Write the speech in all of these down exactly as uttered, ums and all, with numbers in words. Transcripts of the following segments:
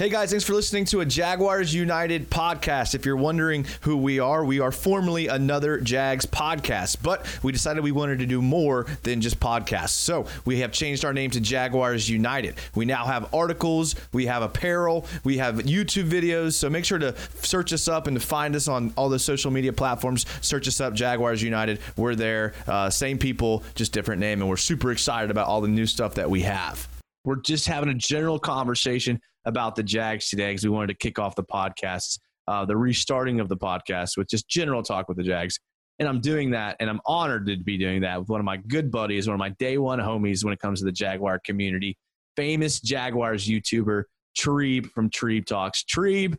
Hey guys, thanks for listening to a Jaguars United podcast. If you're wondering who we are, we are formerly Another Jags podcast, but we decided we wanted to do more than just podcasts. So we have changed our name to Jaguars United. We now have articles, we have apparel, we have YouTube videos. So make sure to search us up and to find us on all the social media platforms. Search us up, Jaguars United. We're there. Uh, same people, just different name. And we're super excited about all the new stuff that we have. We're just having a general conversation about the Jags today because we wanted to kick off the podcast, uh, the restarting of the podcast with just general talk with the Jags. And I'm doing that, and I'm honored to be doing that with one of my good buddies, one of my day one homies when it comes to the Jaguar community, famous Jaguars YouTuber, Trebe from Trebe Talks. Trebe,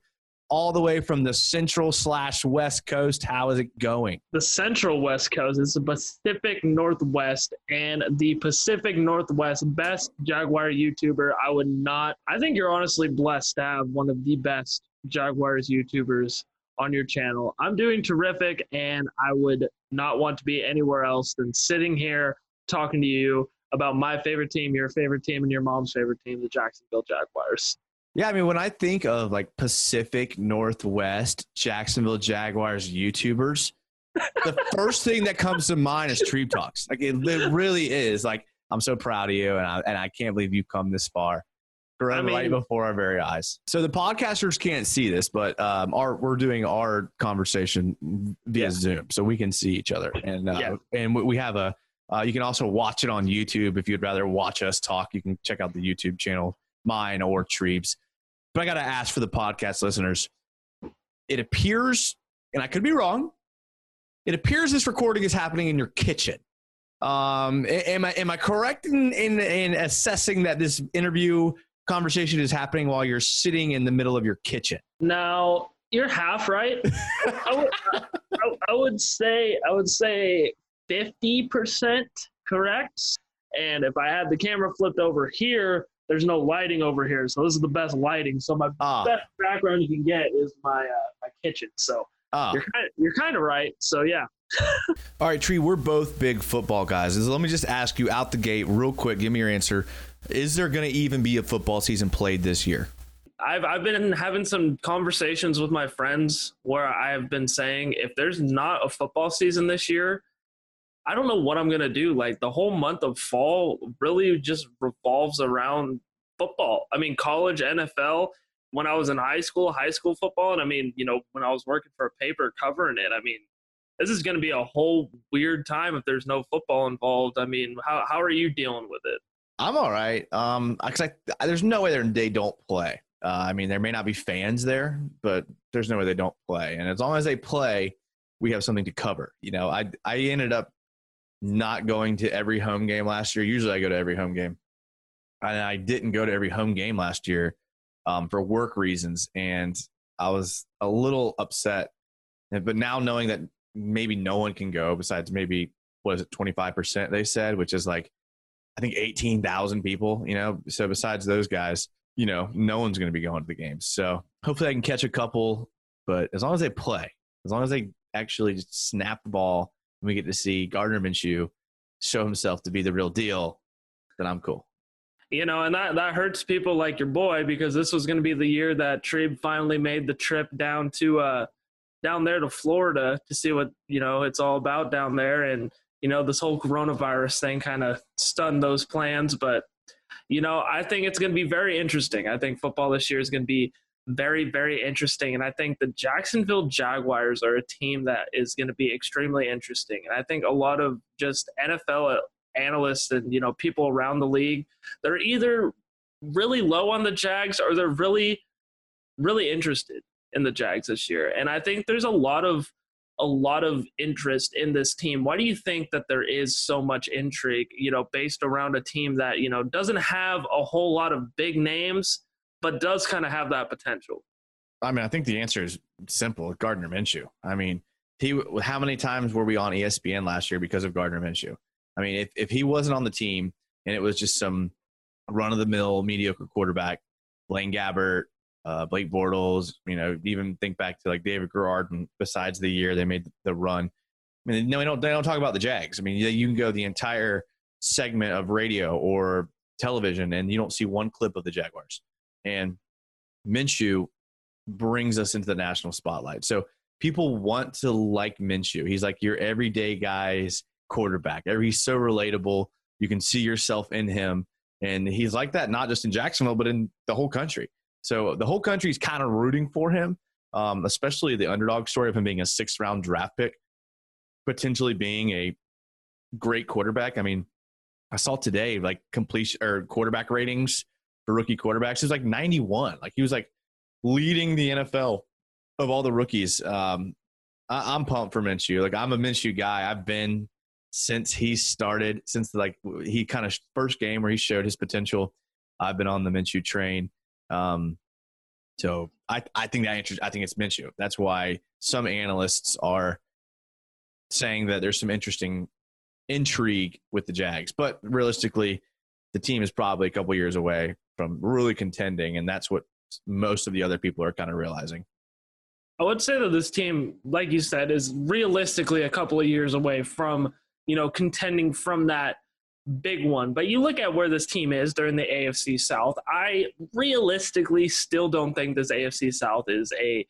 all the way from the central slash west coast, how is it going? The central west coast is the Pacific Northwest, and the Pacific Northwest best Jaguar YouTuber. I would not, I think you're honestly blessed to have one of the best Jaguars YouTubers on your channel. I'm doing terrific, and I would not want to be anywhere else than sitting here talking to you about my favorite team, your favorite team, and your mom's favorite team, the Jacksonville Jaguars. Yeah, I mean, when I think of like Pacific Northwest Jacksonville Jaguars YouTubers, the first thing that comes to mind is Trebe Talks. Like it, it really is. Like, I'm so proud of you, and I and I can't believe you've come this far. I mean, right before our very eyes. So the podcasters can't see this, but um, our we're doing our conversation via yeah. Zoom, so we can see each other. And uh, yeah. and we have a. Uh, you can also watch it on YouTube if you'd rather watch us talk. You can check out the YouTube channel, mine or Trebe's. But I got to ask for the podcast listeners. It appears, and I could be wrong. It appears this recording is happening in your kitchen. Um, am I am I correct in in, in assessing that this interview? Conversation is happening while you're sitting in the middle of your kitchen? Now, you're half right. I, would, I, I would say I would say fifty percent correct. And if I had the camera flipped over here, there's no lighting over here, so this is the best lighting. So my ah. best background you can get is my uh, my kitchen. So ah. you're kind of, you're kind of right. So yeah. All right, Tree, we're both big football guys. So let me just ask you out the gate real quick. Give me your answer. Is there going to even be a football season played this year? I've I've been having some conversations with my friends where I've been saying if there's not a football season this year, I don't know what I'm going to do. Like the whole month of fall really just revolves around football. I mean, college, N F L, when I was in high school, high school football. And I mean, you know, when I was working for a paper covering it, I mean, this is going to be a whole weird time if there's no football involved. I mean, how how are you dealing with it? I'm all right. Um, cause I, there's no way they don't play. Uh, I mean, there may not be fans there, but there's no way they don't play. And as long as they play, we have something to cover. You know, I I ended up not going to every home game last year. Usually I go to every home game. And I didn't go to every home game last year um, for work reasons. And I was a little upset. But now knowing that maybe no one can go besides maybe, what is it, twenty-five percent they said, which is like, I think eighteen thousand people, you know, so besides those guys, you know, no one's going to be going to the games. So hopefully I can catch a couple, but as long as they play, as long as they actually just snap the ball and we get to see Gardner Minshew show himself to be the real deal, then I'm cool. You know, and that, that hurts people like your boy, because this was going to be the year that Trebe finally made the trip down to, uh, down there to Florida to see what, you know, it's all about down there. And, you know, this whole coronavirus thing kind of stunned those plans. But, you know, I think it's going to be very interesting. I think football this year is going to be very, very interesting. And I think the Jacksonville Jaguars are a team that is going to be extremely interesting. And I think a lot of just N F L analysts and, you know, people around the league, they're either really low on the Jags or they're really, really interested in the Jags this year. And I think there's a lot of a lot of interest in this team. Why do you think that there is so much intrigue, you know, based around a team that, you know, doesn't have a whole lot of big names, but does kind of have that potential? I mean, I think the answer is simple. Gardner Minshew. I mean, he, how many times were we on E S P N last year because of Gardner Minshew? I mean, if, if he wasn't on the team and it was just some run of the mill, mediocre quarterback, Blaine Gabbert, Uh, Blake Bortles, you know, even think back to like David Garrard, and besides the year they made the run. I mean, no, they don't, they don't talk about the Jags. I mean, you can go the entire segment of radio or television and you don't see one clip of the Jaguars. And Minshew brings us into the national spotlight. So people want to like Minshew. He's like your everyday guy's quarterback. He's so relatable. You can see yourself in him. And he's like that, not just in Jacksonville, but in the whole country. So the whole country is kind of rooting for him, um, especially the underdog story of him being a sixth-round draft pick, potentially being a great quarterback. I mean, I saw today, like, completion or quarterback ratings for rookie quarterbacks. It was like ninety-one. Like, he was, like, leading the N F L of all the rookies. Um, I, I'm pumped for Minshew. Like, I'm a Minshew guy. I've been since he started, since, like, he kind of first game where he showed his potential. I've been on the Minshew train. Um, so I, I think that answers, I think it's Minshew. That's why some analysts are saying that there's some interesting intrigue with the Jags, but realistically the team is probably a couple years away from really contending. And that's what most of the other people are kind of realizing. I would say that this team, like you said, is realistically a couple of years away from, you know, contending from that big one. But you look at where this team is during the A F C South, I realistically still don't think this A F C South is a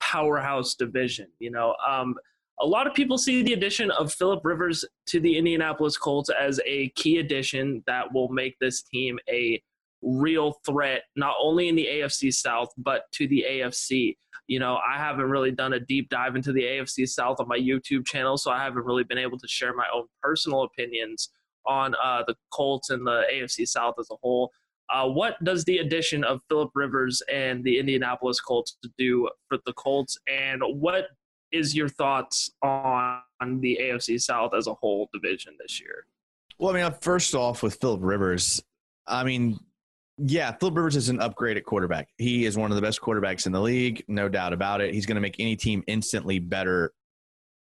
powerhouse division. You know, um, a lot of people see the addition of Phillip Rivers to the Indianapolis Colts as a key addition that will make this team a real threat, not only in the A F C South, but to the A F C. You know, I haven't really done a deep dive into the A F C South on my YouTube channel, so I haven't really been able to share my own personal opinions on uh, the Colts and the A F C South as a whole. Uh, what does the addition of Phillip Rivers and the Indianapolis Colts do for the Colts, and what is your thoughts on the A F C South as a whole division this year? Well, I mean, first off with Phillip Rivers, I mean, yeah, Phillip Rivers is an upgrade at quarterback. He is one of the best quarterbacks in the league, no doubt about it. He's going to make any team instantly better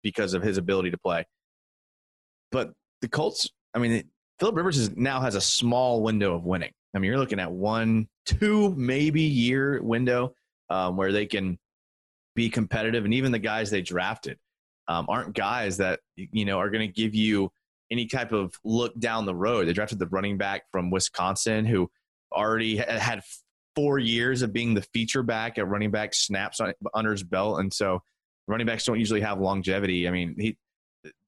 because of his ability to play. But the Colts, I mean, Phillip Rivers is, now has a small window of winning. I mean, you're looking at one, two, maybe year window um, where they can be competitive. And even the guys they drafted um, aren't guys that, you know, are going to give you any type of look down the road. They drafted the running back from Wisconsin who already had four years of being the feature back at running back snaps on, under his belt. And so running backs don't usually have longevity. I mean, he,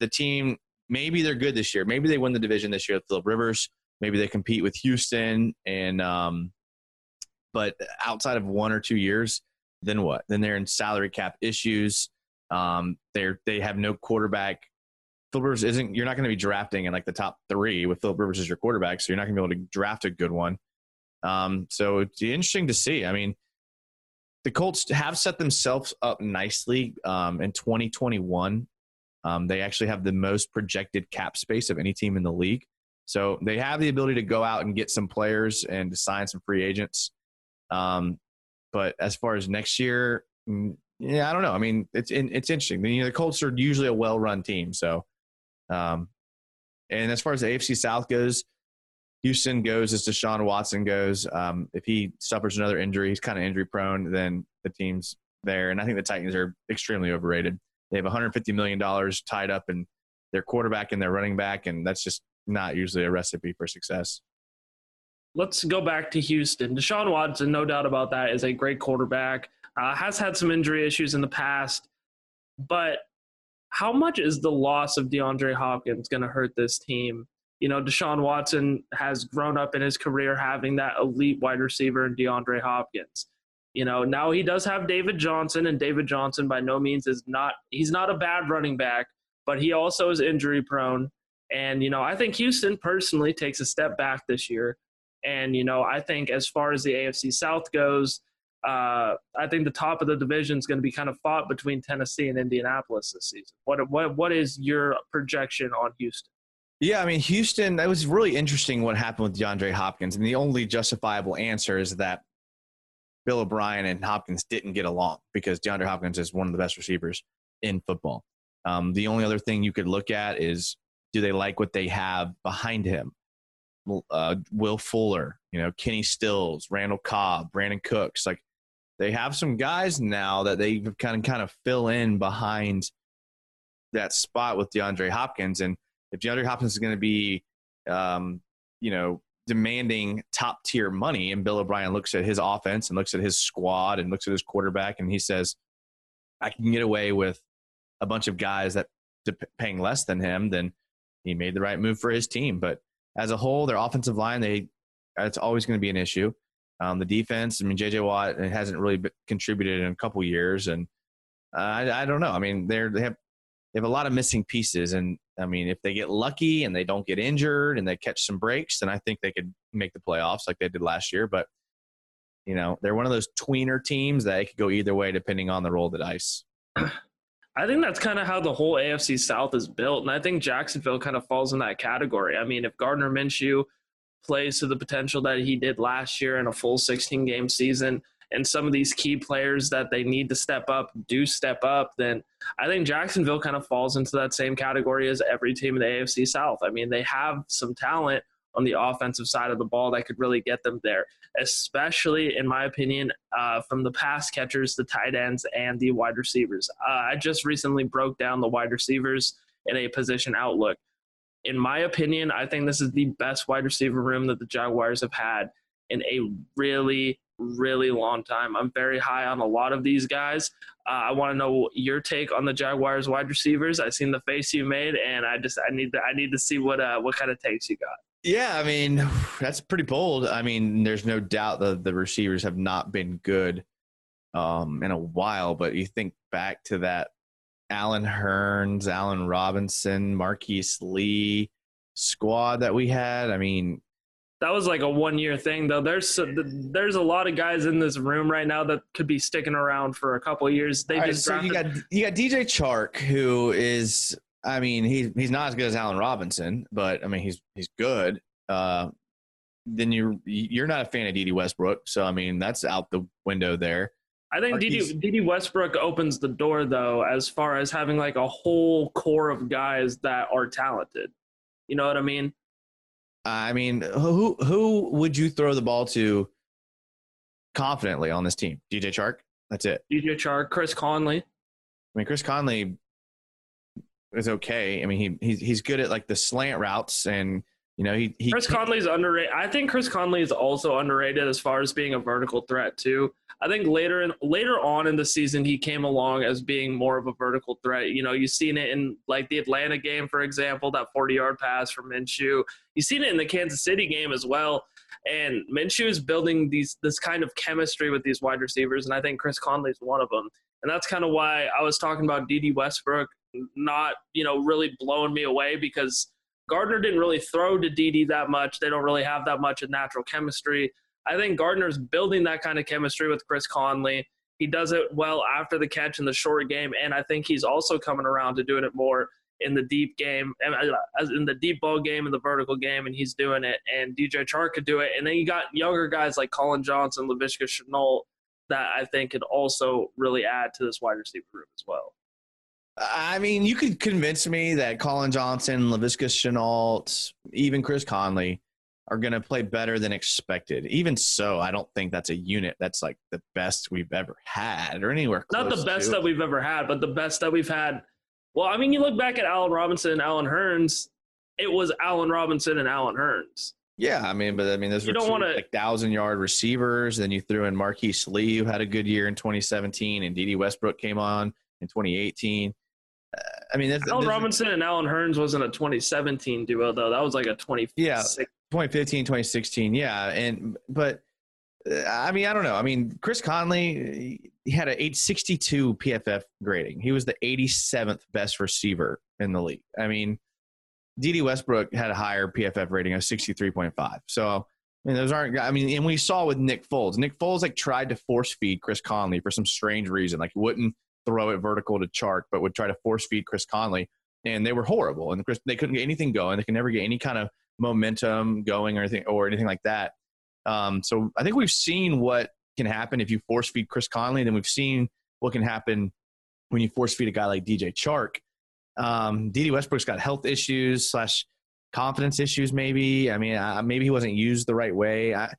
the team – maybe they're good this year. Maybe they win the division this year with Phillip Rivers. Maybe they compete with Houston. And um, but outside of one or two years, then what? Then they're in salary cap issues. Um, they're they have no quarterback. Phillip Rivers isn't. You're not going to be drafting in like the top three with Phillip Rivers as your quarterback. So you're not going to be able to draft a good one. Um, so it's interesting to see. I mean, the Colts have set themselves up nicely um, in twenty twenty-one. Um, they actually have the most projected cap space of any team in the league. So they have the ability to go out and get some players and to sign some free agents. Um, but as far as next year, yeah, I don't know. I mean, it's it's interesting. You know, the Colts are usually a well-run team. So, um, and as far as the A F C South goes, Houston goes as Deshaun Watson goes. Um, if he suffers another injury, he's kind of injury-prone, then the team's there. And I think the Titans are extremely overrated. They have one hundred fifty million dollars tied up in their quarterback and their running back, and that's just not usually a recipe for success. Let's go back to Houston. Deshaun Watson, no doubt about that, is a great quarterback, uh, has had some injury issues in the past, but how much is the loss of DeAndre Hopkins going to hurt this team? You know, Deshaun Watson has grown up in his career having that elite wide receiver in DeAndre Hopkins. You know, now he does have David Johnson, and David Johnson by no means is not – he's not a bad running back, but he also is injury-prone. And, you know, I think Houston personally takes a step back this year. And, you know, I think as far as the A F C South goes, uh, I think the top of the division is going to be kind of fought between Tennessee and Indianapolis this season. What what What is your projection on Houston? Yeah, I mean, Houston – that was really interesting what happened with DeAndre Hopkins. And the only justifiable answer is that Bill O'Brien and Hopkins didn't get along because DeAndre Hopkins is one of the best receivers in football. Um, the only other thing you could look at is, do they like what they have behind him? Uh, Will Fuller, you know, Kenny Stills, Randall Cobb, Brandon Cooks. Like, they have some guys now that they kind of kind of fill in behind that spot with DeAndre Hopkins. And if DeAndre Hopkins is going to be, um, you know, demanding top tier money. And Bill O'Brien looks at his offense and looks at his squad and looks at his quarterback, and he says, I can get away with a bunch of guys that paying less than him. Then he made the right move for his team. But as a whole, their offensive line, they it's always going to be an issue. Um, the defense, I mean, J J Watt it hasn't really contributed in a couple years. And uh, I, I don't know. I mean, they're, they have they have a lot of missing pieces. And, I mean, if they get lucky and they don't get injured and they catch some breaks, then I think they could make the playoffs like they did last year. But, you know, they're one of those tweener teams that it could go either way depending on the roll of the dice. I think that's kind of how the whole A F C South is built. And I think Jacksonville kind of falls in that category. I mean, if Gardner Minshew plays to the potential that he did last year in a full sixteen-game season, and some of these key players that they need to step up do step up, then I think Jacksonville kind of falls into that same category as every team in the A F C South. I mean, they have some talent on the offensive side of the ball that could really get them there, especially, in my opinion, uh, from the pass catchers, the tight ends, and the wide receivers. Uh, I just recently broke down the wide receivers in a position outlook. In my opinion, I think this is the best wide receiver room that the Jaguars have had in a really, really long time. I'm very high on a lot of these guys. Uh, I want to know your take on the Jaguars wide receivers. I seen the face you made, and I just I need to I need to see what uh, what kind of takes you got. Yeah, I mean, that's pretty bold. I mean, there's no doubt that the receivers have not been good um, in a while, but you think back to that Allen Hurns, Allen Robinson, Marquise Lee squad that we had. I mean, that was like a one-year thing, though. There's so, there's a lot of guys in this room right now that could be sticking around for a couple of years. They just right, so you got you got D J Chark, who is, I mean, he's he's not as good as Allen Robinson, but I mean, he's he's good. Uh, then you you're not a fan of Dede Westbrook, so I mean, that's out the window there. I think Dede Westbrook opens the door, though, as far as having like a whole core of guys that are talented. You know what I mean? I mean, who who would you throw the ball to confidently on this team? D J Chark? That's it. D J Chark, Chris Conley. I mean, Chris Conley is okay. I mean, he he's, he's good at like the slant routes and – You know, he, he Chris Conley's underrated. I think Chris Conley is also underrated as far as being a vertical threat too. I think later in later on in the season he came along as being more of a vertical threat. You know, you've seen it in like the Atlanta game, for example, that forty-yard pass from Minshew. You've seen it in the Kansas City game as well. And Minshew is building these this kind of chemistry with these wide receivers, and I think Chris Conley's one of them. And that's kind of why I was talking about Dede Westbrook not, you know, really blowing me away, because Gardner didn't really throw to Dede that much. They don't really have that much of natural chemistry. I think Gardner's building that kind of chemistry with Chris Conley. He does it well after the catch in the short game, and I think he's also coming around to doing it more in the deep game, in the deep ball game, in the vertical game, and he's doing it. And D J Chark could do it. And then you got younger guys like Colin Johnson, Laviska Shenault, that I think could also really add to this wide receiver room as well. I mean, you could convince me that Colin Johnson, Laviska Shenault, even Chris Conley are going to play better than expected. Even so, I don't think that's a unit that's like the best we've ever had or anywhere close. Not the best to. that we've ever had, but the best that we've had. Well, I mean, you look back at Allen Robinson and Allen Hurns, it was Allen Robinson and Allen Hurns. Yeah, I mean, but I mean, those you were don't wanna, like thousand-yard receivers. Then you threw in Marquise Lee, who had a good year in twenty seventeen, and Dede Westbrook came on in twenty eighteen. Uh, I mean, that's, Allen Robinson and Allen Hurns wasn't a twenty seventeen duo, though. That was like a twenty yeah, twenty fifteen, twenty sixteen. Yeah. And, but uh, I mean, I don't know. I mean, Chris Conley, he had an eight sixty-two P F F grading. He was the eighty-seventh best receiver in the league. I mean, Dede Westbrook had a higher P F F rating of sixty-three point five. So, I mean, those aren't, I mean, and we saw with Nick Foles, Nick Foles like tried to force feed Chris Conley for some strange reason. Like, he wouldn't throw it vertical to Chark, but would try to force feed Chris Conley, and they were horrible. And Chris, they couldn't get anything going. They could never get any kind of momentum going or anything or anything like that. Um, so I think we've seen what can happen if you force feed Chris Conley. Then we've seen what can happen when you force feed a guy like D J Chark. Um, Dede Westbrook's got health issues slash confidence issues. Maybe I mean I, maybe he wasn't used the right way. I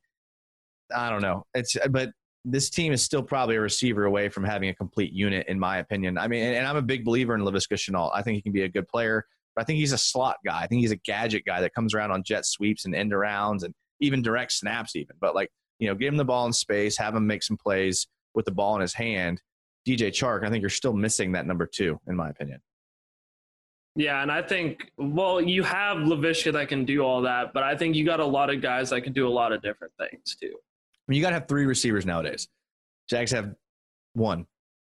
I don't know. It's but. This team is still probably a receiver away from having a complete unit, in my opinion. I mean, and, and I'm a big believer in Laviska Shenault. I think he can be a good player, but I think he's a slot guy. I think he's a gadget guy that comes around on jet sweeps and end arounds and even direct snaps even. But, like, you know, give him the ball in space, have him make some plays with the ball in his hand. D J Chark, I think you're still missing that number two, in my opinion. Yeah, and I think, well, you have Laviska that can do all that, but I think you got a lot of guys that can do a lot of different things too. I mean, you got to have three receivers nowadays. Jags have one.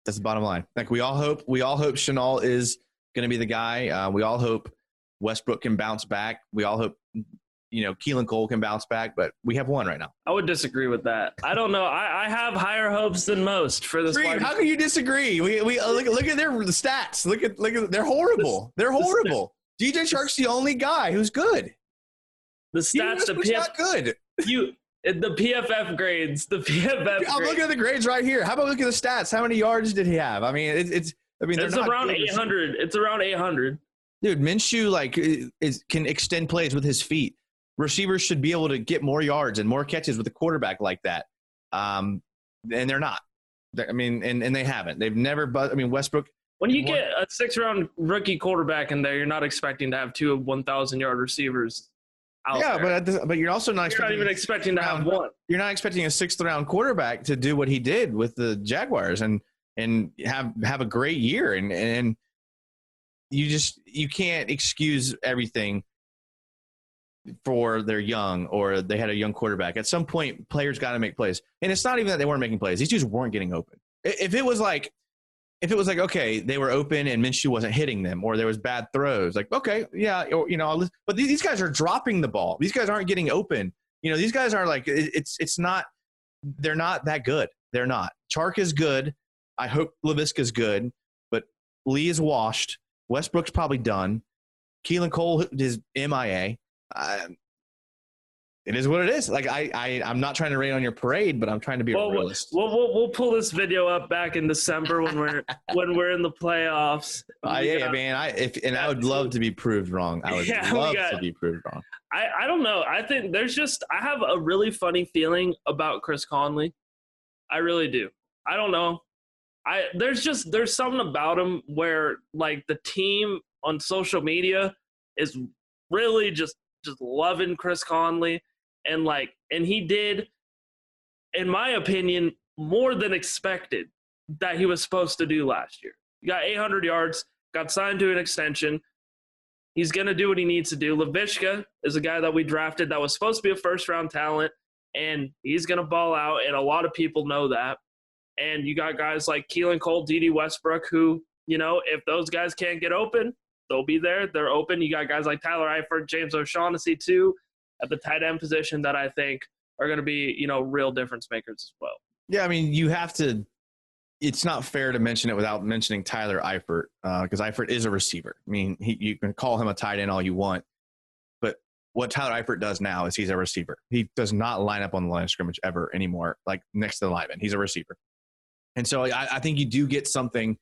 That's the bottom line. Like, we all hope, we all hope Shenault is going to be the guy. Uh, we all hope Westbrook can bounce back. We all hope, you know, Keelan Cole can bounce back, but we have one right now. I would disagree with that. I don't know. I, I have higher hopes than most for this. Reed, how can you disagree? We we uh, look, look at their stats. Look at look at they're horrible. They're horrible. D J Chark's the only guy who's good. The stats the P F F not good. You the P F F grades. The P F F. I'm grades. looking at the grades right here. How about look at the stats? How many yards did he have? I mean, it, it's. I mean, it's around eight hundred. It's around eight hundred. Dude, Minshew like is can extend plays with his feet. Receivers should be able to get more yards and more catches with a quarterback like that. Um, and they're not. They're, I mean, and, and they haven't. They've never – I mean, Westbrook – When you won. get a six-round rookie quarterback in there, you're not expecting to have two of one thousand-yard receivers out yeah, there. Yeah, but, but you're also not expecting – You're not even expecting to have one. You're not expecting a sixth-round quarterback to do what he did with the Jaguars and and have, have a great year. And, and you just – you can't excuse everything for their young, or they had a young quarterback. At some point, players got to make plays, and it's not even that they weren't making plays. These dudes weren't getting open. If it was like, if it was like, okay, they were open and Minshew wasn't hitting them, or there was bad throws, like, okay, yeah, or, you know, but these guys are dropping the ball. These guys aren't getting open. You know, these guys are like, it's it's not. They're not that good. They're not. Chark is good. I hope Laviska's good, but Lee is washed. Westbrook's probably done. Keelan Cole is M I A. Uh, it is what it is. Like, I, I, I'm not trying to rain on your parade, but I'm trying to be well, a realist. We'll, we'll, we'll pull this video up back in December when we're when we're in the playoffs. Uh, yeah, got, man. I if and I would love to be proved wrong. I would yeah, love got, to be proved wrong. I, I don't know. I think there's just I have a really funny feeling about Chris Conley. I really do. I don't know. I there's just there's something about him where, like, the team on social media is really just. just loving Chris Conley, and like, and he did, in my opinion, more than expected that he was supposed to do last year. He got eight hundred yards, got signed to an extension. He's going to do what he needs to do. Laviska is a guy that we drafted that was supposed to be a first round talent, and he's going to ball out. And a lot of people know that. And you got guys like Keelan Cole, Dede Westbrook, who, you know, if those guys can't get open, they'll be there. They're open. You got guys like Tyler Eifert, James O'Shaughnessy, too, at the tight end position that I think are going to be, you know, real difference makers as well. Yeah, I mean, you have to – it's not fair to mention it without mentioning Tyler Eifert, because uh, Eifert is a receiver. I mean, he, you can call him a tight end all you want, but what Tyler Eifert does now is he's a receiver. He does not line up on the line of scrimmage ever anymore, like next to the lineman. He's a receiver. And so I, I think you do get something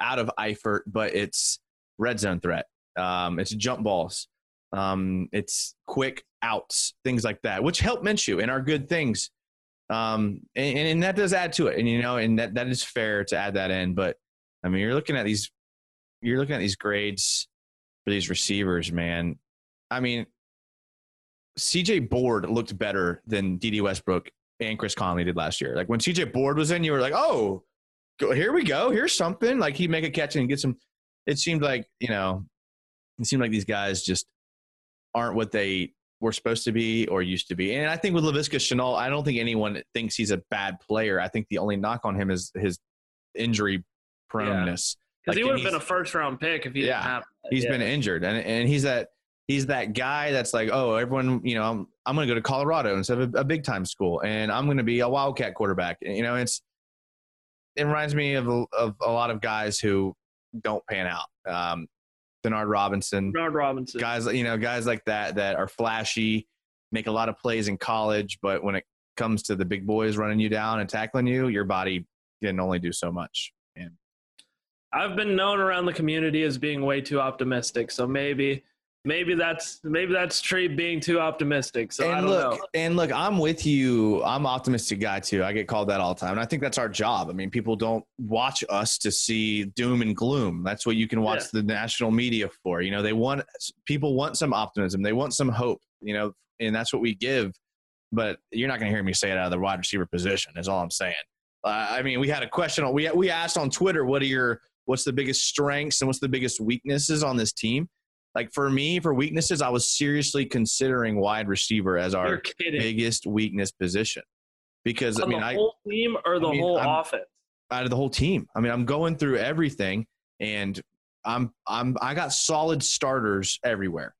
out of Eifert, but it's – red zone threat. Um, it's jump balls. Um, it's quick outs, things like that, which help Minshew and are good things. Um, and, and that does add to it. And, you know, and that, that is fair to add that in. But, I mean, you're looking at these, you're looking at these grades for these receivers, man. I mean, C J Board looked better than Dede Westbrook and Chris Conley did last year. Like, when C J Board was in, you were like, oh, here we go. Here's something. Like, he'd make a catch and get some. It seemed like, you know, it seemed like these guys just aren't what they were supposed to be or used to be. And I think with Laviska Shenault, I don't think anyone thinks he's a bad player. I think the only knock on him is his injury proneness. Because yeah. like, he would have been a first-round pick if he yeah, didn't have it. He's yeah. been injured. And and he's that he's that guy that's like, oh, everyone, you know, I'm, I'm going to go to Colorado instead of a, a big-time school, and I'm going to be a Wildcat quarterback. And, you know, it's it reminds me of a, of a lot of guys who – don't pan out. Um, Denard Robinson, Denard Robinson, guys, you know, guys like that that are flashy, make a lot of plays in college, but when it comes to the big boys running you down and tackling you, your body can only do so much. And I've been known around the community as being way too optimistic, so maybe, maybe that's maybe that's Trebe being too optimistic. So and I don't look, know. And look, I'm with you. I'm an optimistic guy too. I get called that all the time, and I think that's our job. I mean, people don't watch us to see doom and gloom. That's what you can watch yeah. the national media for. You know, they want people want some optimism. They want some hope. You know, and that's what we give. but you're not going to hear me say it out of the wide receiver position is all I'm saying. Uh, I mean, we had a question. On, we we asked on Twitter, what are your what's the biggest strengths and what's the biggest weaknesses on this team? Like, for me, for weaknesses, I was seriously considering wide receiver as our biggest weakness position. Because, I mean, the whole I, team or the I mean, whole I'm, offense? Out of the whole team. I mean, I'm going through everything, and I'm I'm I got solid starters everywhere.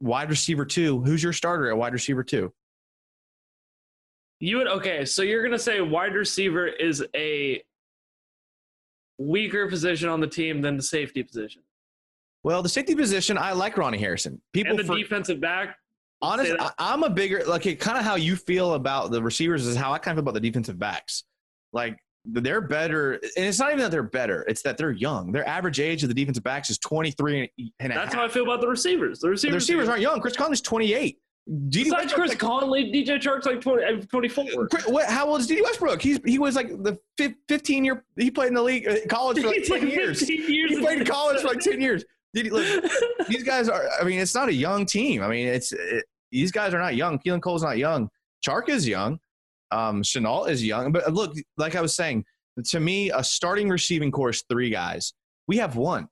Wide receiver two. Who's your starter at wide receiver two? You would okay. So you're gonna say wide receiver is a weaker position on the team than the safety position. Well, the safety position, I like Ronnie Harrison. People and the for, defensive back. Honestly, I'm a bigger – like, kind of how you feel about the receivers is how I kind of feel about the defensive backs. Like, they're better – and it's not even that they're better. It's that they're young. Their average age of the defensive backs is twenty-three and a half. That's how I feel about the receivers. The receivers, the receivers aren't young. Chris Conley's twenty-eight. Besides like Chris Conley, D J Chark's like twenty, twenty-four. What, how old is Dede Westbrook? He's he was like the fifteen year. He played in the league uh, college for like ten years. years. He played in college for like ten years. Dede, look, these guys are. I mean, it's not a young team. I mean, it's it, these guys are not young. Keelan Cole's not young. Chark is young. Um, Shenault is young. But look, like I was saying, to me, a starting receiving core is three guys. We have one.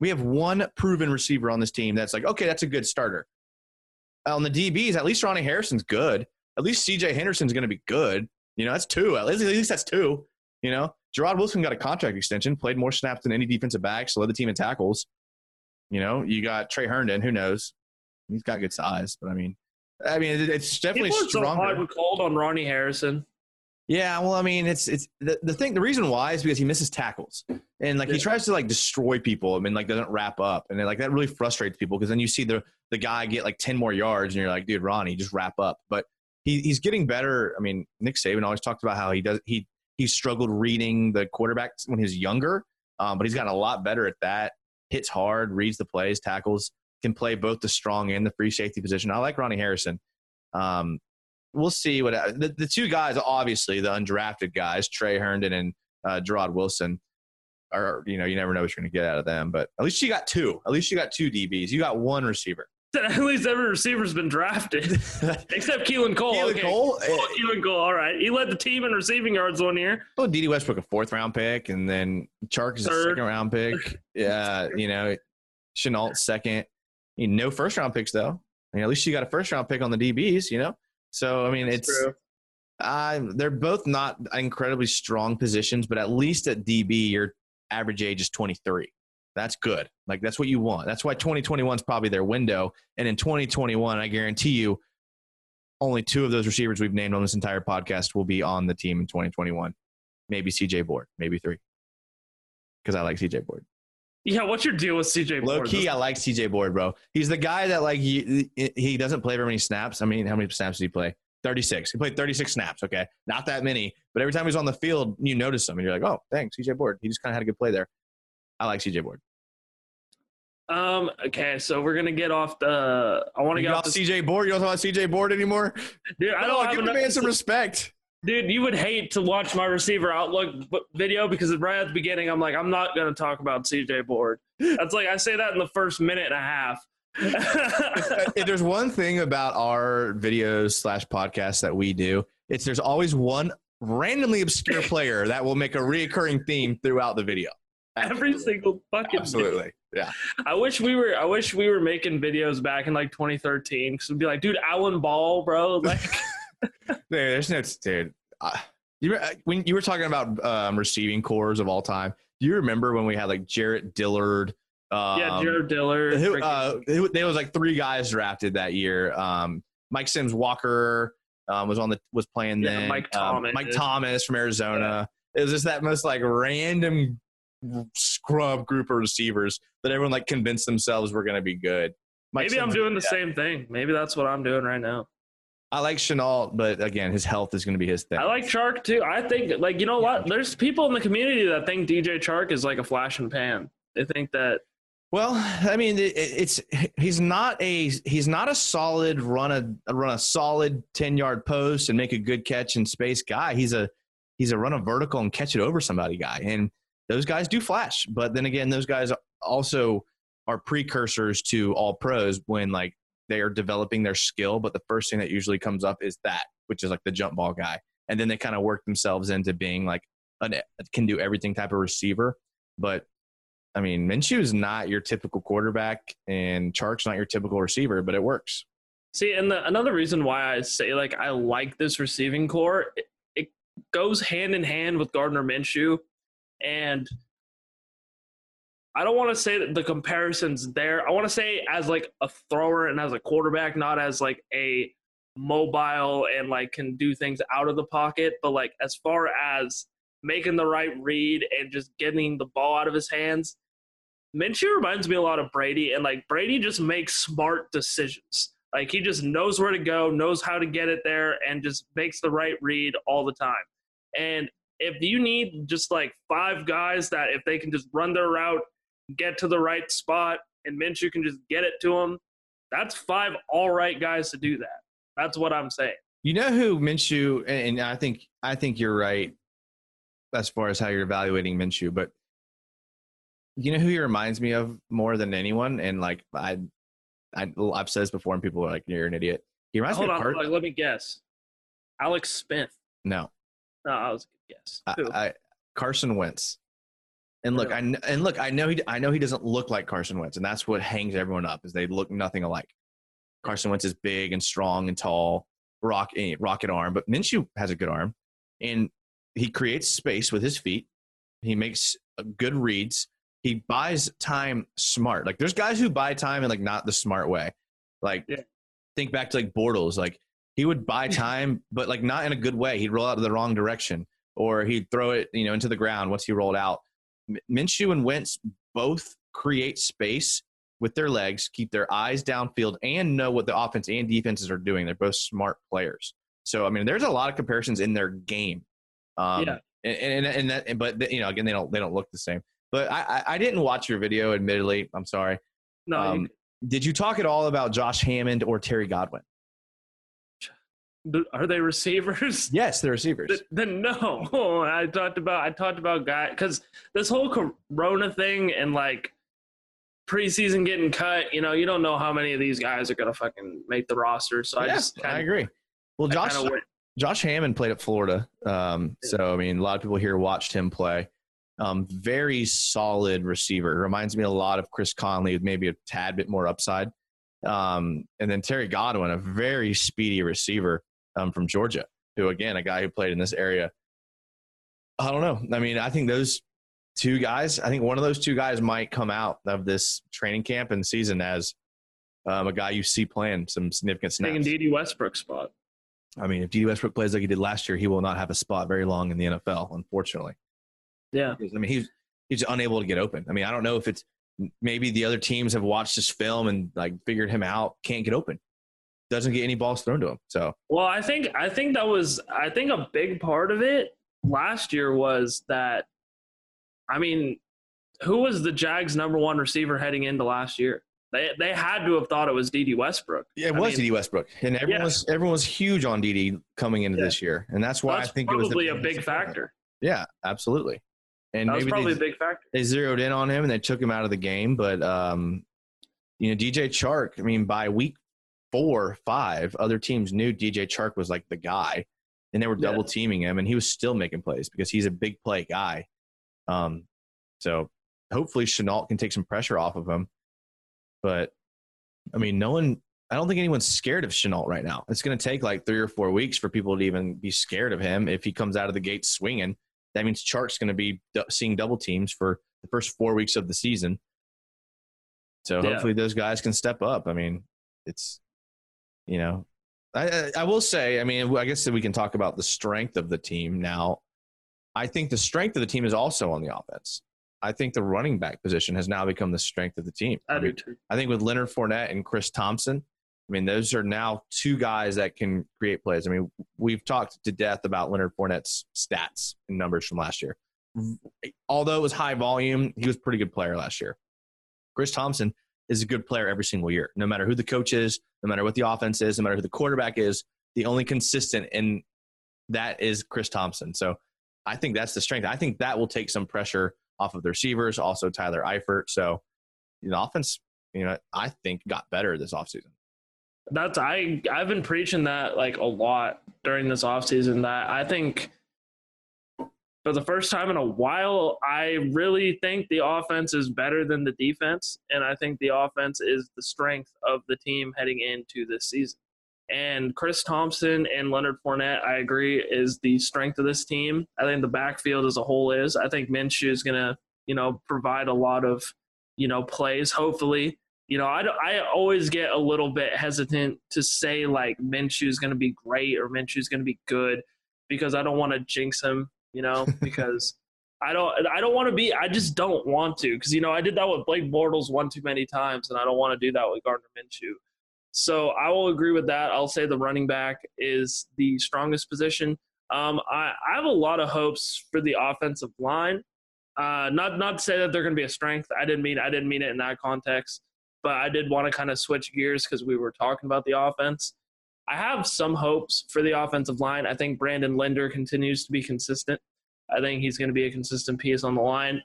We have one proven receiver on this team that's like, okay, that's a good starter. On the D Bs, at least Ronnie Harrison's good. At least C J Henderson's going to be good. You know, that's two. At least, at least that's two. You know, Gerard Wilson got a contract extension, played more snaps than any defensive back, so led the team in tackles. You know, you got Trey Herndon. Who knows? He's got good size, but I mean, I mean, it's definitely stronger. People are so hard with cold on Ronnie Harrison. Yeah, well, I mean, it's it's the, the thing. The reason why is because he misses tackles, and like yeah. he tries to like destroy people. I mean, like doesn't wrap up, and then, like that really frustrates people because then you see the the guy get like ten more yards, and you're like, dude, Ronnie, just wrap up. But he he's getting better. I mean, Nick Saban always talked about how he does he he struggled reading the quarterbacks when he was younger, um, but he's gotten a lot better at that. Hits hard, reads the plays, tackles, can play both the strong and the free safety position. I like Ronnie Harrison. Um, We'll see what the, the two guys, obviously the undrafted guys, Trey Herndon and uh, Gerard Wilson, are. You know, you never know what you're going to get out of them. But at least you got two. At least you got two D Bs. You got one receiver. At least every receiver's been drafted, except Keelan Cole. Keelan okay. Cole, oh, Keelan Cole. All right, he led the team in receiving yards one year. Oh, Dede Westbrook, a fourth round pick, and then Chark is Third. a second round pick. Yeah, you know, Shenault second. You know, no first round picks though. I mean, at least you got a first round pick on the D Bs. You know. So, I mean, That's it's uh, they're both not incredibly strong positions, but at least at D B, your average age is twenty-three. That's good. Like, that's what you want. That's why twenty twenty-one is probably their window. And in twenty twenty-one, I guarantee you, only two of those receivers we've named on this entire podcast will be on the team in twenty twenty-one. Maybe C J Board, maybe three. Because I like C J Board. Yeah, what's your deal with C J Board? Low key, I like C J Board, bro. He's the guy that, like, he, he doesn't play very many snaps. I mean, how many snaps did he play? thirty-six. He played thirty-six snaps, okay? Not that many. But every time he's on the field, you notice him, and you're like, oh, thanks, C J Board. He just kind of had a good play there. I like C J Board. Um. Okay, so we're going to get off the – I want to get off, off C J Board? You don't talk about C J Board anymore? Dude, I don't no, have give the man some respect. Dude, you would hate to watch my receiver outlook video because right at the beginning, I'm like, I'm not going to talk about C J Board. That's like, I say that in the first minute and a half. If there's one thing about our videos slash podcasts that we do, it's there's always one randomly obscure player that will make a reoccurring theme throughout the video. Absolutely. Every single fucking Absolutely. Day. Yeah. I wish we were I wish we were making videos back in like twenty thirteen because we'd be like, dude, Allen Ball, bro. Like – Dude, there's no dude. Uh, you were, when you were talking about um, receiving cores of all time, do you remember when we had like Jarrett Dillard? Um, yeah, Jarrett Dillard. Who, uh, who, there was like three guys drafted that year. Um, Mike Sims Walker um, was on the was playing yeah, then. Mike Thomas. Um, Mike Thomas from Arizona. Yeah. It was just that most like random scrub group of receivers that everyone like convinced themselves were going to be good. Mike Maybe Sims, I'm doing the yeah. same thing. Maybe that's what I'm doing right now. I like Shenault, but, again, his health is going to be his thing. I like Chark, too. I think, like, you know what? There's people in the community that think D J Chark is like a flash in the pan. They think that. Well, I mean, it, it's he's not a he's not a solid run a run a solid ten-yard post and make a good catch in space guy. He's a he's a run a vertical and catch it over somebody guy, and those guys do flash. But then again, those guys also are precursors to all pros when like they are developing their skill, but the first thing that usually comes up is that, which is like the jump ball guy. And then they kind of work themselves into being like an can do everything type of receiver. But I mean, Minshew is not your typical quarterback and Chark's not your typical receiver, but it works. See, and the, another reason why I say like I like this receiving core, it, it goes hand in hand with Gardner Minshew. And I don't want to say that the comparison's there. I want to say as like a thrower and as a quarterback, not as like a mobile and like can do things out of the pocket. But like as far as making the right read and just getting the ball out of his hands, Minshew reminds me a lot of Brady. And like Brady just makes smart decisions. Like he just knows where to go, knows how to get it there, and just makes the right read all the time. And if you need just like five guys that if they can just run their route, get to the right spot, and Minshew can just get it to them, that's five all right guys to do that. That's what I'm saying. You know who Minshew, and I think I think you're right as far as how you're evaluating Minshew, but you know who he reminds me of more than anyone? And like I, I I've said this before, and people are like, "You're an idiot." He reminds Hold me on, of Hart- like, let me guess. Alex Smith. No. No, I was. Yes. I, I, Carson Wentz. And look, I and look, I know he I know he doesn't look like Carson Wentz, and that's what hangs everyone up is they look nothing alike. Carson Wentz is big and strong and tall, rock rocket arm, but Minshew has a good arm, and he creates space with his feet. He makes good reads. He buys time smart. Like there's guys who buy time in like not the smart way. Like yeah. think back to like Bortles. Like he would buy time, but like not in a good way. He'd roll out in the wrong direction. Or he'd throw it, you know, into the ground once he rolled out. Minshew and Wentz both create space with their legs, keep their eyes downfield, and know what the offense and defenses are doing. They're both smart players. So, I mean, there's a lot of comparisons in their game. Um, yeah. And and, and, that, and but you know, again, they don't they don't look the same. But I I didn't watch your video, admittedly. I'm sorry. No. Um, you did you talk at all about Josh Hammond or Terry Godwin? Are they receivers? Yes, they're receivers. Th- then no, oh, I talked about I talked about guys because this whole Corona thing and like preseason getting cut. You know, you don't know how many of these guys are gonna fucking make the roster. So yeah, I just kinda, I agree. Well, Josh Josh Hammond played at Florida, um, yeah. so I mean a lot of people here watched him play. Um, very solid receiver. Reminds me a lot of Chris Conley with maybe a tad bit more upside. Um, and then Terry Godwin, a very speedy receiver. Um, from Georgia, who, again, a guy who played in this area. I don't know. I mean, I think those two guys, I think one of those two guys might come out of this training camp and season as um, a guy you see playing some significant snaps. Taking Dede Westbrook's spot. I mean, if Dede Westbrook plays like he did last year, he will not have a spot very long in the N F L, unfortunately. Yeah. Because, I mean, he's, he's unable to get open. I mean, I don't know if it's maybe the other teams have watched this film and, like, figured him out, can't get open. Doesn't get any balls thrown to him. So well, I think I think that was I think a big part of it last year was that, I mean, who was the Jags' number one receiver heading into last year? They they had to have thought it was Dede Westbrook. Yeah, it I was mean, Dede Westbrook, and everyone yeah. was everyone was huge on Dede coming into yeah. this year, and that's why that's I think probably it was probably a big factor. Yeah, absolutely. And that maybe was probably they, a big factor. They zeroed in on him and they took him out of the game, but um, you know, D J Chark. I mean, by week four, five, other teams knew D J Chark was like the guy, and they were double teaming him, and he was still making plays because he's a big play guy. Um, so hopefully Shenault can take some pressure off of him. But I mean, no one, I don't think anyone's scared of Shenault right now. It's going to take like three or four weeks for people to even be scared of him. If he comes out of the gate swinging, that means Chark's going to be d- seeing double teams for the first four weeks of the season. So yeah. hopefully those guys can step up. I mean, it's, You know, I I will say, I mean, I guess that we can talk about the strength of the team now. I think the strength of the team is also on the offense. I think the running back position has now become the strength of the team. I, I mean, do too. I think with Leonard Fournette and Chris Thompson, I mean, those are now two guys that can create plays. I mean, we've talked to death about Leonard Fournette's stats and numbers from last year. Although it was high volume, he was a pretty good player last year. Chris Thompson is a good player every single year, no matter who the coach is, no matter what the offense is, no matter who the quarterback is. The only consistent in that is Chris Thompson. So I think that's the strength. I think that will take some pressure off of the receivers, also Tyler Eifert. So the offense, you know, I think got better this offseason. That's I I've been preaching that like a lot during this offseason, that I think for the first time in a while, I really think the offense is better than the defense, and I think the offense is the strength of the team heading into this season. And Chris Thompson and Leonard Fournette, I agree, is the strength of this team. I think the backfield as a whole is. I think Minshew is going to, you know, provide a lot of, you know, plays, hopefully. You know, I, I always get a little bit hesitant to say, like, Minshew is going to be great or Minshew is going to be good, because I don't want to jinx him, you know, because I don't I don't want to be – I just don't want to, because, you know, I did that with Blake Bortles one too many times, and I don't want to do that with Gardner Minshew. So I will agree with that. I'll say the running back is the strongest position. Um, I, I have a lot of hopes for the offensive line. Uh, not not to say that they're going to be a strength. I didn't mean I didn't mean it in that context, but I did want to kind of switch gears because we were talking about the offense. I have some hopes for the offensive line. I think Brandon Linder continues to be consistent. I think he's going to be a consistent piece on the line.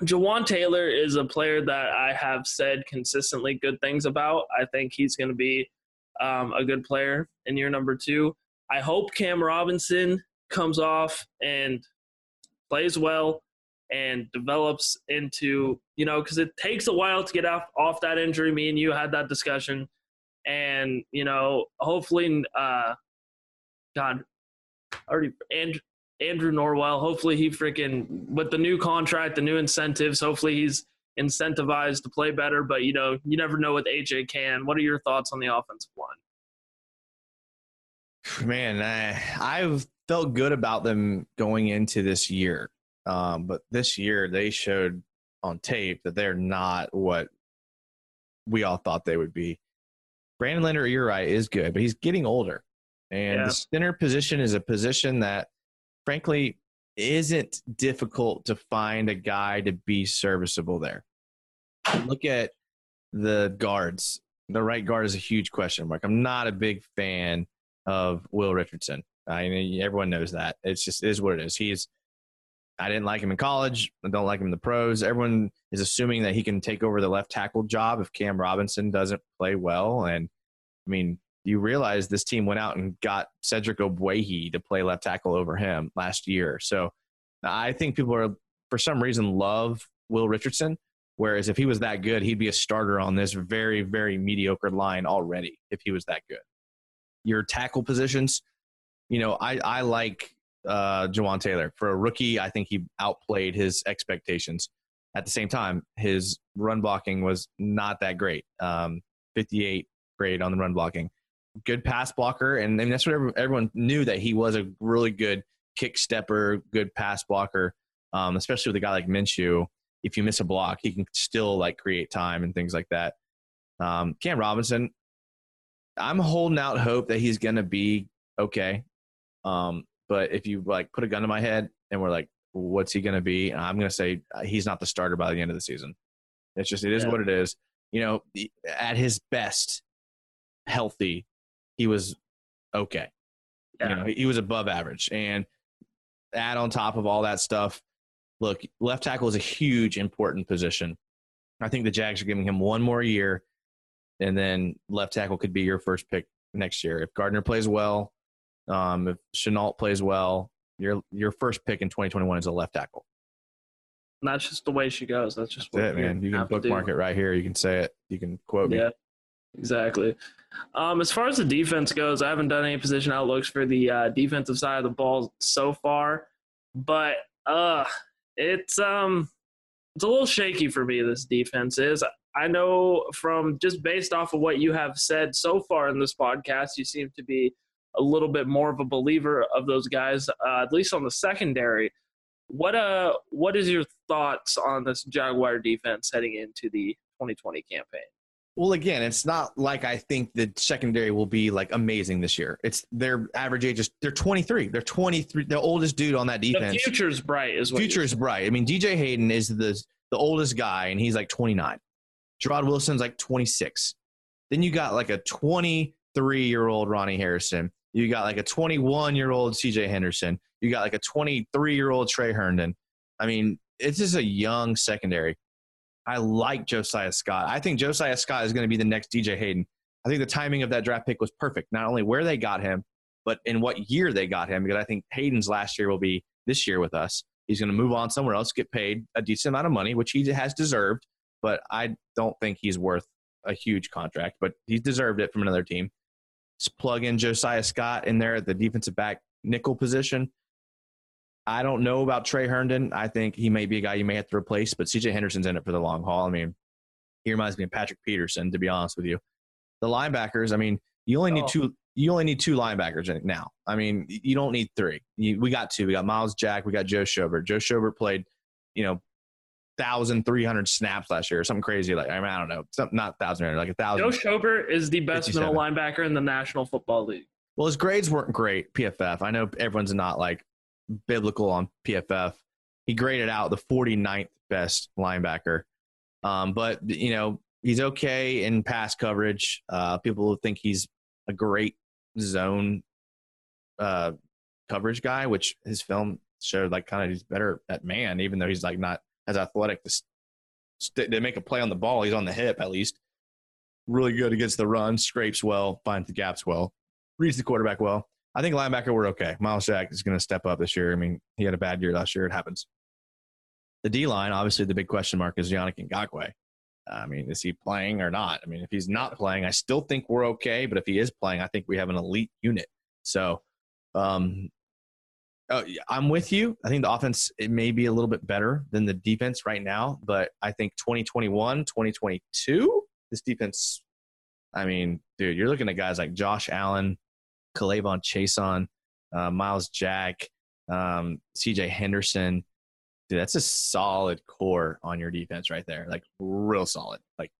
Jawan Taylor is a player that I have said consistently good things about. I think he's going to be um, a good player in year number two. I hope Cam Robinson comes off and plays well and develops into, you know, because it takes a while to get off, off that injury. Me and you had that discussion. And, you know, hopefully, uh, God, already, and. Andrew Norwell, hopefully he freaking, with the new contract, the new incentives, hopefully he's incentivized to play better. But, you know, you never know with A J Can. What are your thoughts on the offensive line? Man, I, I've felt good about them going into this year. Um, but this year they showed on tape that they're not what we all thought they would be. Brandon Linder, you're right, is good, but he's getting older. And yeah. The center position is a position that, frankly, isn't difficult to find a guy to be serviceable there. Look at the guards. The right guard is a huge question mark. I'm not a big fan of Will Richardson. I mean, everyone knows that. It's just, it is what it is. He's, I didn't like him in college. I don't like him in the pros. Everyone is assuming that he can take over the left tackle job if Cam Robinson doesn't play well. And, I mean, you realize this team went out and got Cedric Ogbuehi to play left tackle over him last year. So I think people are, for some reason, love Will Richardson, whereas if he was that good, he'd be a starter on this very, very mediocre line already if he was that good. Your tackle positions, you know, I, I like uh, Jawan Taylor. For a rookie, I think he outplayed his expectations. At the same time, his run blocking was not that great, um, fifty-eight grade on the run blocking. Good pass blocker, and, and that's what everyone knew, that he was a really good kick stepper, good pass blocker, um, especially with a guy like Minshew. If you miss a block, he can still, like, create time and things like that. Um, Cam Robinson, I'm holding out hope that he's going to be okay. Um, but if you, like, put a gun to my head and we're like, what's he going to be? And I'm going to say he's not the starter by the end of the season. It's just, it is yeah. what it is. You know, at his best, healthy, he was okay. Yeah. You know, he was above average. And add on top of all that stuff, look, left tackle is a huge, important position. I think the Jags are giving him one more year, and then left tackle could be your first pick next year. If Gardner plays well, um, if Shenault plays well, your your first pick in twenty twenty-one is a left tackle. And that's just the way she goes. That's just that's what it, man. You can bookmark it right here. You can say it. You can quote me. Yeah, exactly. Um, as far as the defense goes, I haven't done any position outlooks for the uh, defensive side of the ball so far, but uh, it's um, it's a little shaky for me, this defense is. I know from just based off of what you have said so far in this podcast, you seem to be a little bit more of a believer of those guys, uh, at least on the secondary. What uh, what is your thoughts on this Jaguar defense heading into the twenty twenty campaign? Well, again, it's not like I think the secondary will be, like, amazing this year. It's their average age is – they're twenty-three. They're twenty-three. The oldest dude on that defense. The future's bright is what Future's bright. I mean, D J Hayden is the the oldest guy, and he's, like, twenty-nine. Gerard Wilson's, like, twenty-six. Then you got, like, a twenty-three-year-old Ronnie Harrison. You got, like, a twenty-one-year-old C J Henderson. You got, like, a twenty-three-year-old Trey Herndon. I mean, it's just a young secondary. I like Josiah Scott. I think Josiah Scott is going to be the next D J Hayden. I think the timing of that draft pick was perfect, not only where they got him, but in what year they got him, because I think Hayden's last year will be this year with us. He's going to move on somewhere else, get paid a decent amount of money, which he has deserved, but I don't think he's worth a huge contract, but he's deserved it from another team. Just plug in Josiah Scott in there at the defensive back nickel position. I don't know about Trey Herndon. I think he may be a guy you may have to replace, but C J Henderson's in it for the long haul. I mean, he reminds me of Patrick Peterson, to be honest with you. The linebackers, I mean, you only need oh. two you only need two linebackers now. I mean, you don't need three. You, we got two. We got Miles Jack. We got Joe Schobert. Joe Schobert played, you know, one thousand three hundred snaps last year or something crazy. Like, I mean, I don't know. Some, not one thousand three hundred, like one thousand. Joe Schobert is the best middle linebacker in the National Football League. Well, his grades weren't great, P F F. I know everyone's not, like, biblical on P F F. He graded out the forty-ninth best linebacker. Um, but, you know, he's okay in pass coverage. Uh, people think he's a great zone uh, coverage guy, which his film showed, like, kind of he's better at man, even though he's, like, not as athletic to, st- to make a play on the ball. He's on the hip, at least. Really good against the run, scrapes well, finds the gaps well, reads the quarterback well. I think linebacker, we're okay. Miles Jack is going to step up this year. I mean, he had a bad year last year. It happens. The D-line, obviously the big question mark is Yannick Ngakoue. I mean, is he playing or not? I mean, if he's not playing, I still think we're okay. But if he is playing, I think we have an elite unit. So um, oh, I'm with you. I think the offense, it may be a little bit better than the defense right now. But I think twenty twenty-one, twenty twenty-two, this defense, I mean, dude, you're looking at guys like Josh Allen, Kalevon Chason, uh, Miles Jack, um, C J Henderson. Dude, that's a solid core on your defense right there. Like, real solid. Like,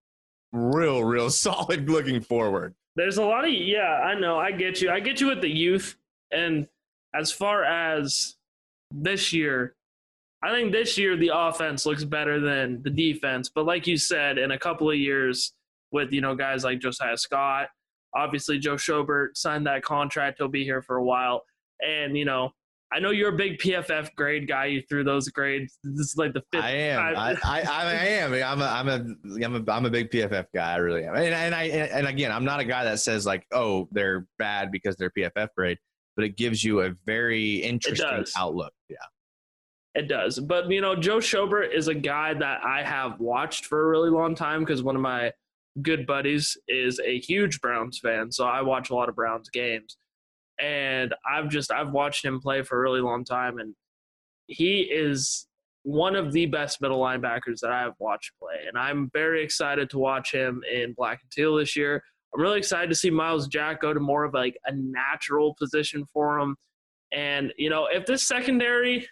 real, real solid looking forward. There's a lot of, yeah, I know. I get you. I get you with the youth. And as far as this year, I think this year the offense looks better than the defense. But like you said, in a couple of years with, you know, guys like Josiah Scott, obviously, Joe Schobert signed that contract. He'll be here for a while. And, you know, I know you're a big P F F grade guy. You threw those grades. This is like the fifth. I am. I, I, I am. I'm a, I'm, a, I'm, a, I'm a big P F F guy. I really am. And, and, I, and, again, I'm not a guy that says, like, oh, they're bad because they're P F F grade. But it gives you a very interesting outlook. Yeah. It does. But, you know, Joe Schobert is a guy that I have watched for a really long time because one of my – good buddies is a huge Browns fan, so I watch a lot of Browns games, and I've just I've watched him play for a really long time, and he is one of the best middle linebackers that I've watched play, and I'm very excited to watch him in black and teal this year. I'm really excited to see Miles Jack go to more of like a natural position for him, and you know, if this secondary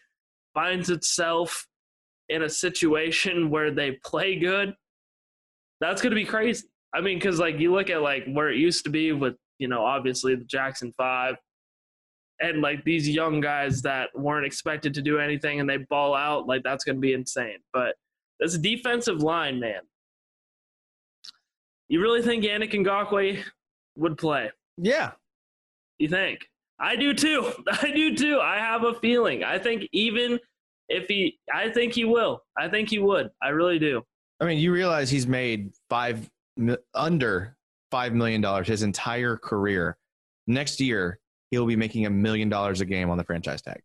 finds itself in a situation where they play good, that's going to be crazy. I mean, because, like, you look at, like, where it used to be with, you know, obviously the Jackson five and, like, these young guys that weren't expected to do anything and they ball out, like, that's going to be insane. But this defensive line, man, you really think Yannick Ngakoue would play? Yeah. You think? I do, too. I do, too. I have a feeling. I think even if he – I think he will. I think he would. I really do. I mean, you realize he's made five under five million dollars his entire career. Next year, he'll be making a million dollars a game on the franchise tag.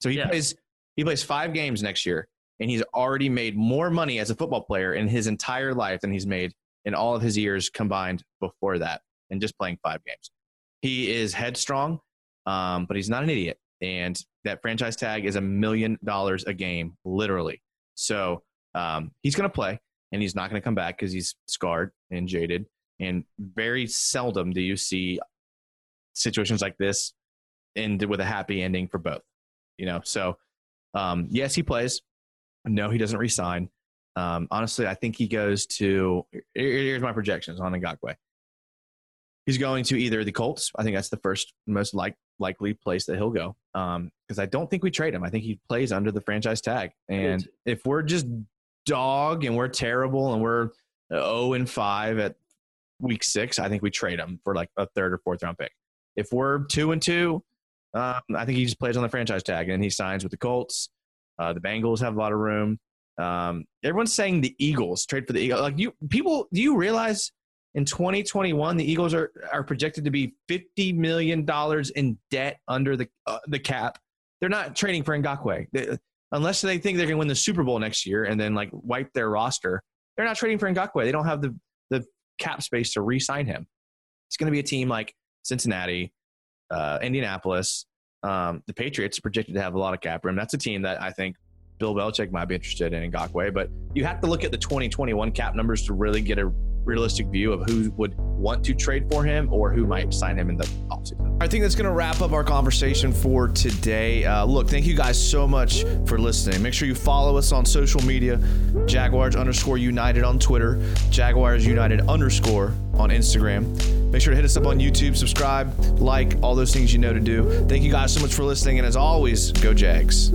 So he yeah. plays he plays five games next year, and he's already made more money as a football player in his entire life than he's made in all of his years combined before that, and just playing five games. He is headstrong, um, but he's not an idiot. And that franchise tag is a million dollars a game, literally. So Um, he's going to play, and he's not going to come back because he's scarred and jaded. And very seldom do you see situations like this end with a happy ending for both. You know, so um, yes, he plays. No, he doesn't resign. Um, honestly, I think he goes to. Here's my projections on Ngakoue. He's going to either the Colts. I think that's the first most like, likely place that he'll go because um, I don't think we trade him. I think he plays under the franchise tag, and if we're just dog and we're terrible and we're oh and five at week six, I think we trade him for like a third or fourth round pick. If we're two and two, um, I think he just plays on the franchise tag and he signs with the Colts. Uh, the Bengals have a lot of room. Um, everyone's saying the Eagles, trade for the Eagles. Like you, people, do you realize In twenty twenty-one, the Eagles are, are projected to be fifty million dollars in debt under the uh, the cap. They're not trading for Ngakoue. They, unless they think they're going to win the Super Bowl next year and then like wipe their roster, they're not trading for Ngakoue. They don't have the, the cap space to re-sign him. It's going to be a team like Cincinnati, uh, Indianapolis. Um, the Patriots are projected to have a lot of cap room. That's a team that I think Bill Belichick might be interested in Ngakoue, but you have to look at the twenty twenty-one cap numbers to really get a realistic view of who would want to trade for him or who might sign him in the offseason. I think that's going to wrap up our conversation for today. Uh, look, thank you guys so much for listening. Make sure you follow us on social media, Jaguars underscore United on Twitter, Jaguars United underscore on Instagram. Make sure to hit us up on YouTube, subscribe, like, all those things you know to do. Thank you guys so much for listening, and as always, go Jags.